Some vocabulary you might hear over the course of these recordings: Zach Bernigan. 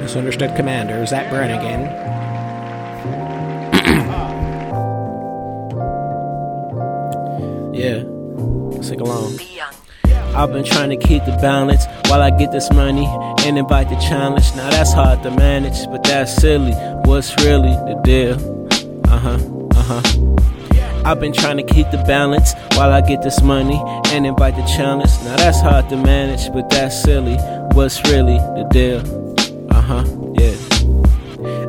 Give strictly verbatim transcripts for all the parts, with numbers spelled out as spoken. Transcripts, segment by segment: Misunderstood Commander, Zach Bernigan. Yeah, sing along. I've been trying to keep the balance while I get this money and invite the challenge. Now that's hard to manage, but that's silly. What's really the deal? Uh-huh, uh-huh. I've been trying to keep the balance while I get this money and invite the challenge. Now that's hard to manage, but that's silly. What's really the deal? Uh-huh, yeah.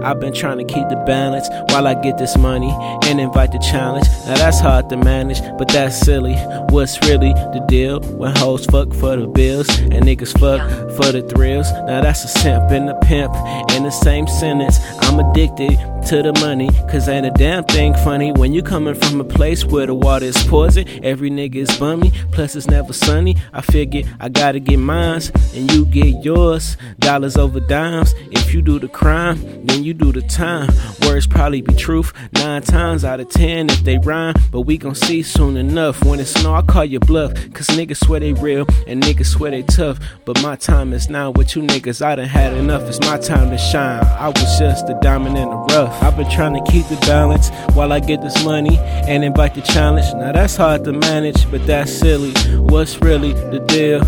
I've been trying to keep the balance while I get this money and invite the challenge. Now that's hard to manage, but that's silly. What's really the deal when hoes fuck for the bills and niggas fuck for the thrills? Now that's a simp and a pimp in the same sentence. I'm addicted to the money, cause ain't a damn thing funny when you coming from a place where the water is poison. Every nigga is bummy, plus it's never sunny. I figure I gotta get mines and you get yours. Dollars over dimes. If you do the crime, then you do the time. Words probably be truth nine times out of ten if they rhyme, but we gon' see soon enough. When it's snow, I call your bluff, cause niggas swear they real and niggas swear they tough. But my time is now with you niggas. I done had enough. It's my time to shine. I was just a diamond in the rough. I've been trying to keep the balance while I get this money and invite the challenge. Now that's hard to manage, but that's silly. What's really the deal?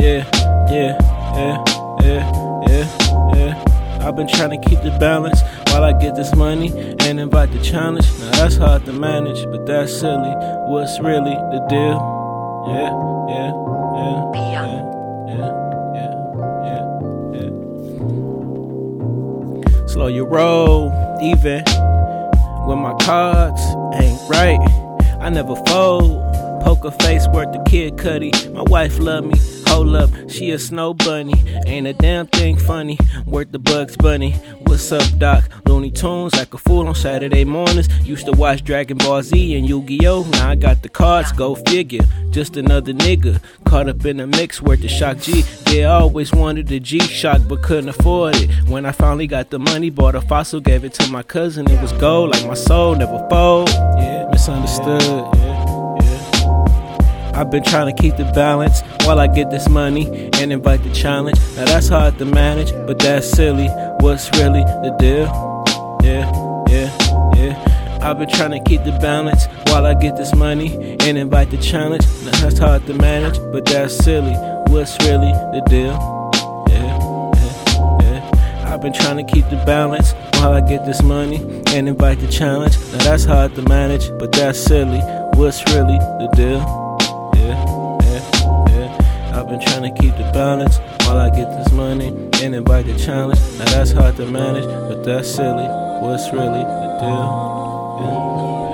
Yeah, yeah, yeah, yeah, yeah, yeah. I've been trying to keep the balance while I get this money and invite the challenge. Now that's hard to manage, but that's silly. What's really the deal? Yeah, yeah, yeah, yeah, yeah, yeah, yeah, yeah. Slow your roll. Even when my cards ain't right, I never fold. Poker face worth the Kid Cudi. My wife love me, hold up, she a snow bunny. Ain't a damn thing funny, worth the Bugs Bunny. What's up, Doc? Looney Tunes like a fool on Saturday mornings. Used to watch Dragon Ball Z and Yu-Gi-Oh! Now I got the cards, go figure. Just another nigga caught up in the mix, worth the Shock G. Yeah, I always wanted a G-Shock but couldn't afford it. When I finally got the money, bought a fossil, gave it to my cousin. It was gold, like my soul never fold. Yeah, misunderstood. Yeah, yeah. I've been trying to keep the balance while I get this money and invite the challenge. Now that's hard to manage, but that's silly. What's really the deal? Yeah, yeah, yeah. I've been trying to keep the balance while I get this money and invite the challenge. Now that's hard to manage, but that's silly. What's really the deal? Yeah, yeah, yeah. I've been trying to keep the balance while I get this money and invite the challenge. Now that's hard to manage, but that's silly. What's really the deal? Yeah, yeah, yeah. I've been trying to keep the balance while I get this money and invite the challenge. Now that's hard to manage, but that's silly. What's really the deal? Yeah.